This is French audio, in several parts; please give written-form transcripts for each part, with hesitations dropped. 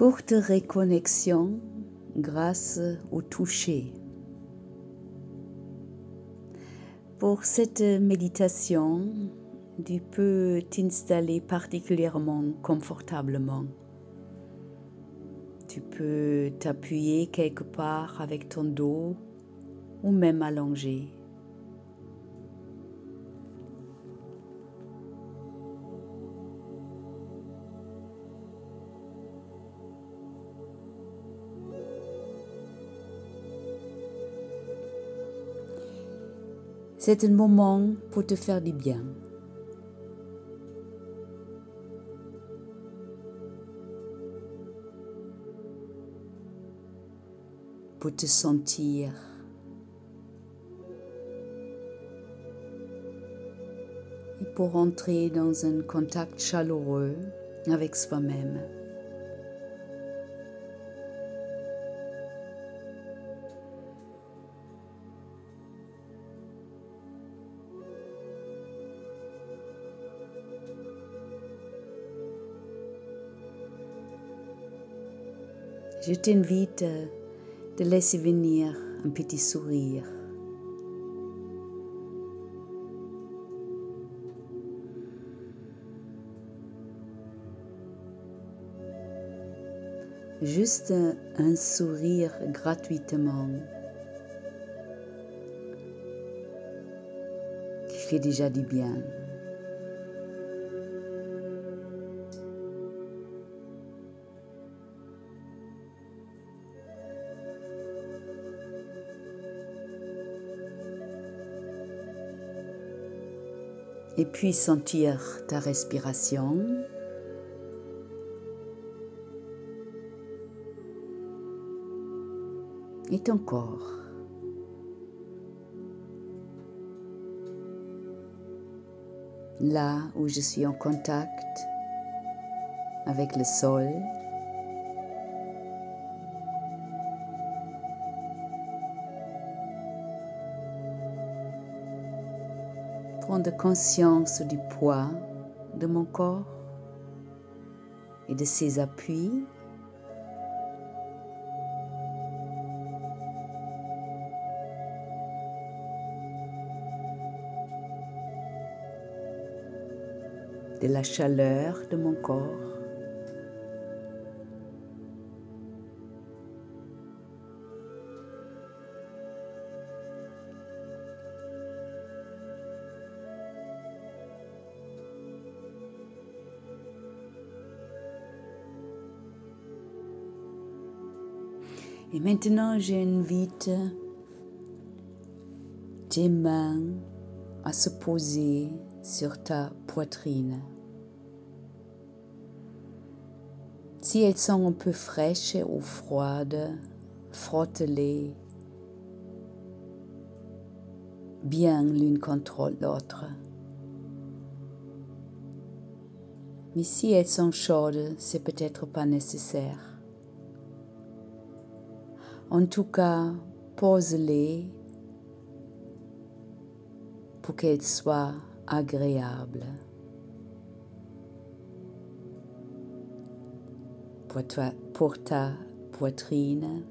Courte reconnexion grâce au toucher. Pour cette méditation, tu peux t'installer particulièrement confortablement. Tu peux t'appuyer quelque part avec ton dos ou même allongé. C'est un moment pour te faire du bien. Pour te sentir. Et pour entrer dans un contact chaleureux avec soi-même. Je t'invite de laisser venir un petit sourire. Juste un sourire gratuitement qui fait déjà du bien. Et puis sentir ta respiration. Et ton corps. Là où je suis en contact avec le sol. Prendre conscience du poids de mon corps et de ses appuis. De la chaleur de mon corps. Et maintenant, j'invite tes mains à se poser sur ta poitrine. Si elles sont un peu fraîches ou froides, frotte-les bien l'une contre l'autre. Mais si elles sont chaudes, c'est peut-être pas nécessaire. En tout cas, pose-les pour qu'elles soient agréables pour ta poitrine.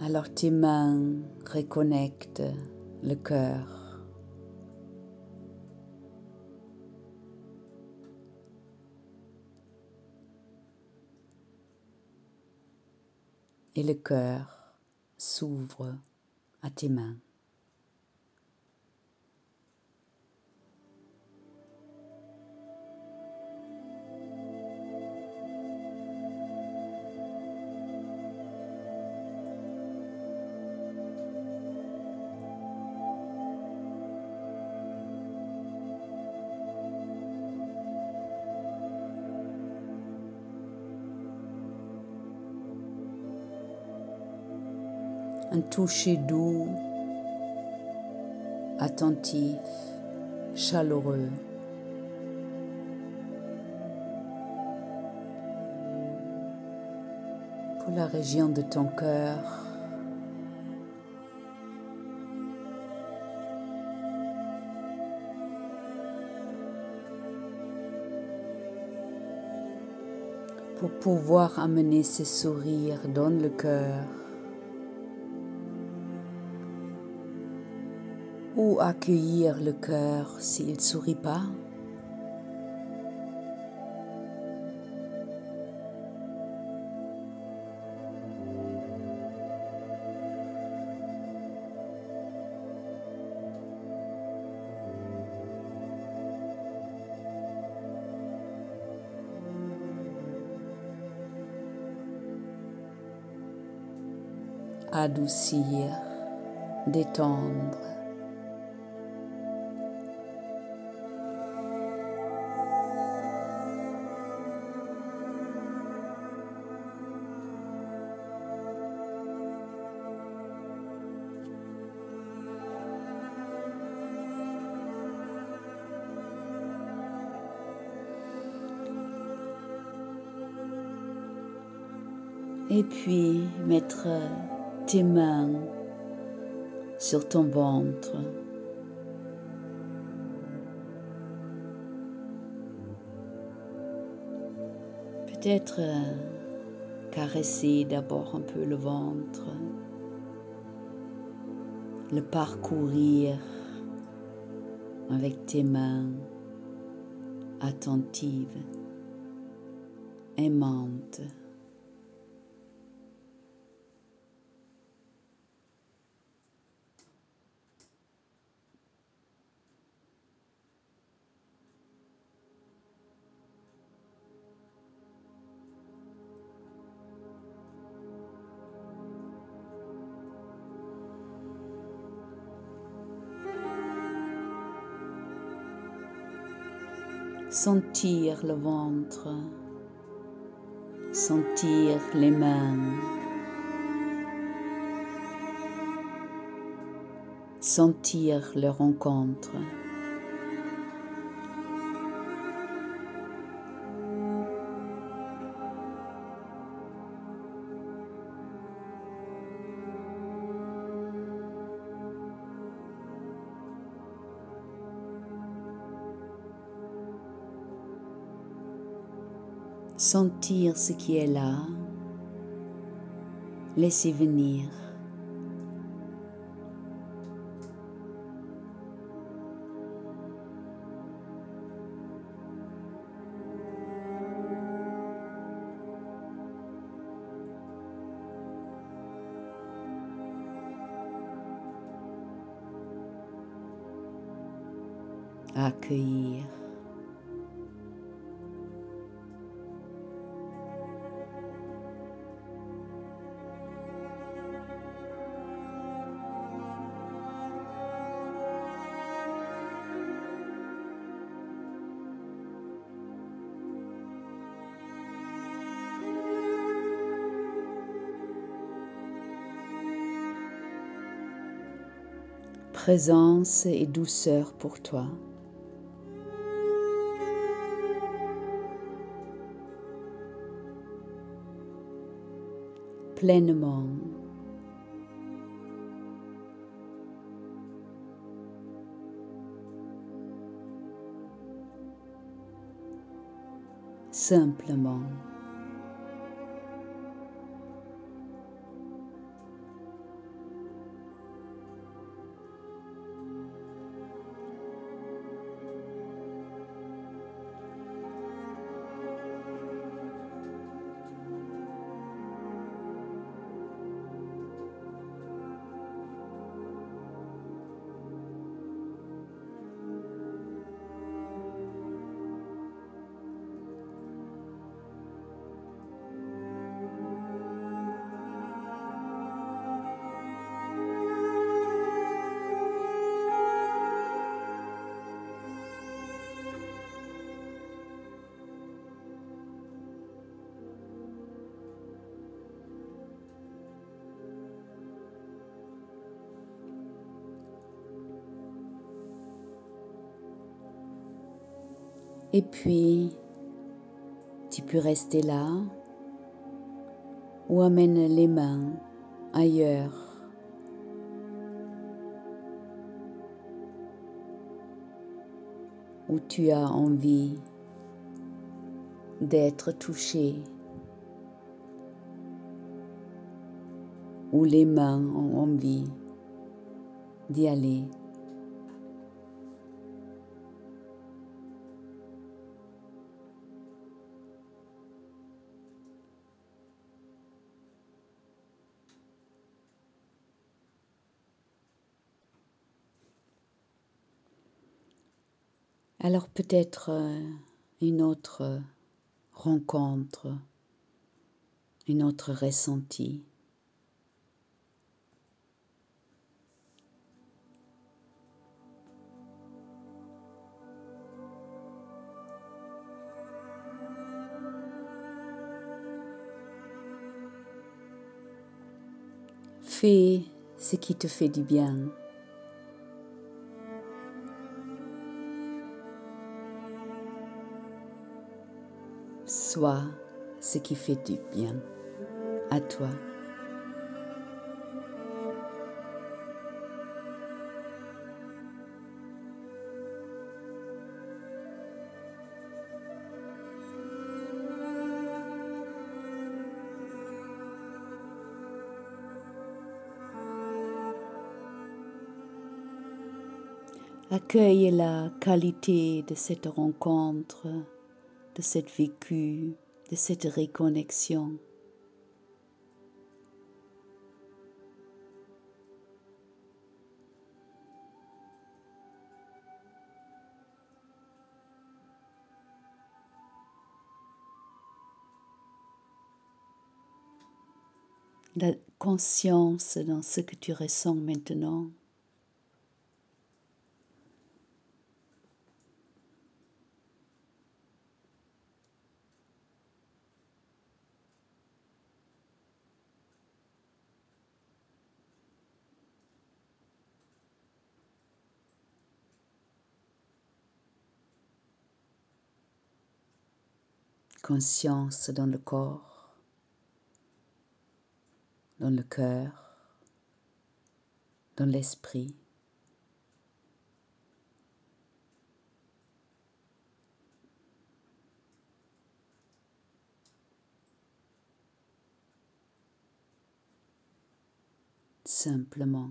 Alors tes mains reconnectent le cœur. Et le cœur s'ouvre à tes mains. Un toucher doux, attentif, chaleureux. Pour la région de ton cœur. pour pouvoir amener ce sourire dans le cœur ou accueillir le cœur s'il ne sourit pas. Adoucir, détendre. Et puis mettre tes mains sur ton ventre. Peut-être caresser d'abord un peu le ventre, le parcourir avec tes mains attentives, aimantes. Sentir le ventre, sentir les mains, sentir leur rencontre. Sentir ce qui est là, laisser venir. Accueillir. Présence et douceur pour toi. Pleinement. Simplement. Et puis, tu peux rester là ou amène les mains ailleurs. Où tu as envie d'être touché, où les mains ont envie d'y aller. Alors peut-être une autre rencontre, une autre ressentie. Fais ce qui te fait du bien. Sois ce qui fait du bien à toi. Accueille la qualité de cette rencontre, de cette vécu, de cette reconnexion. La conscience dans ce que tu ressens maintenant. Conscience dans le corps, dans le cœur, dans l'esprit. Simplement.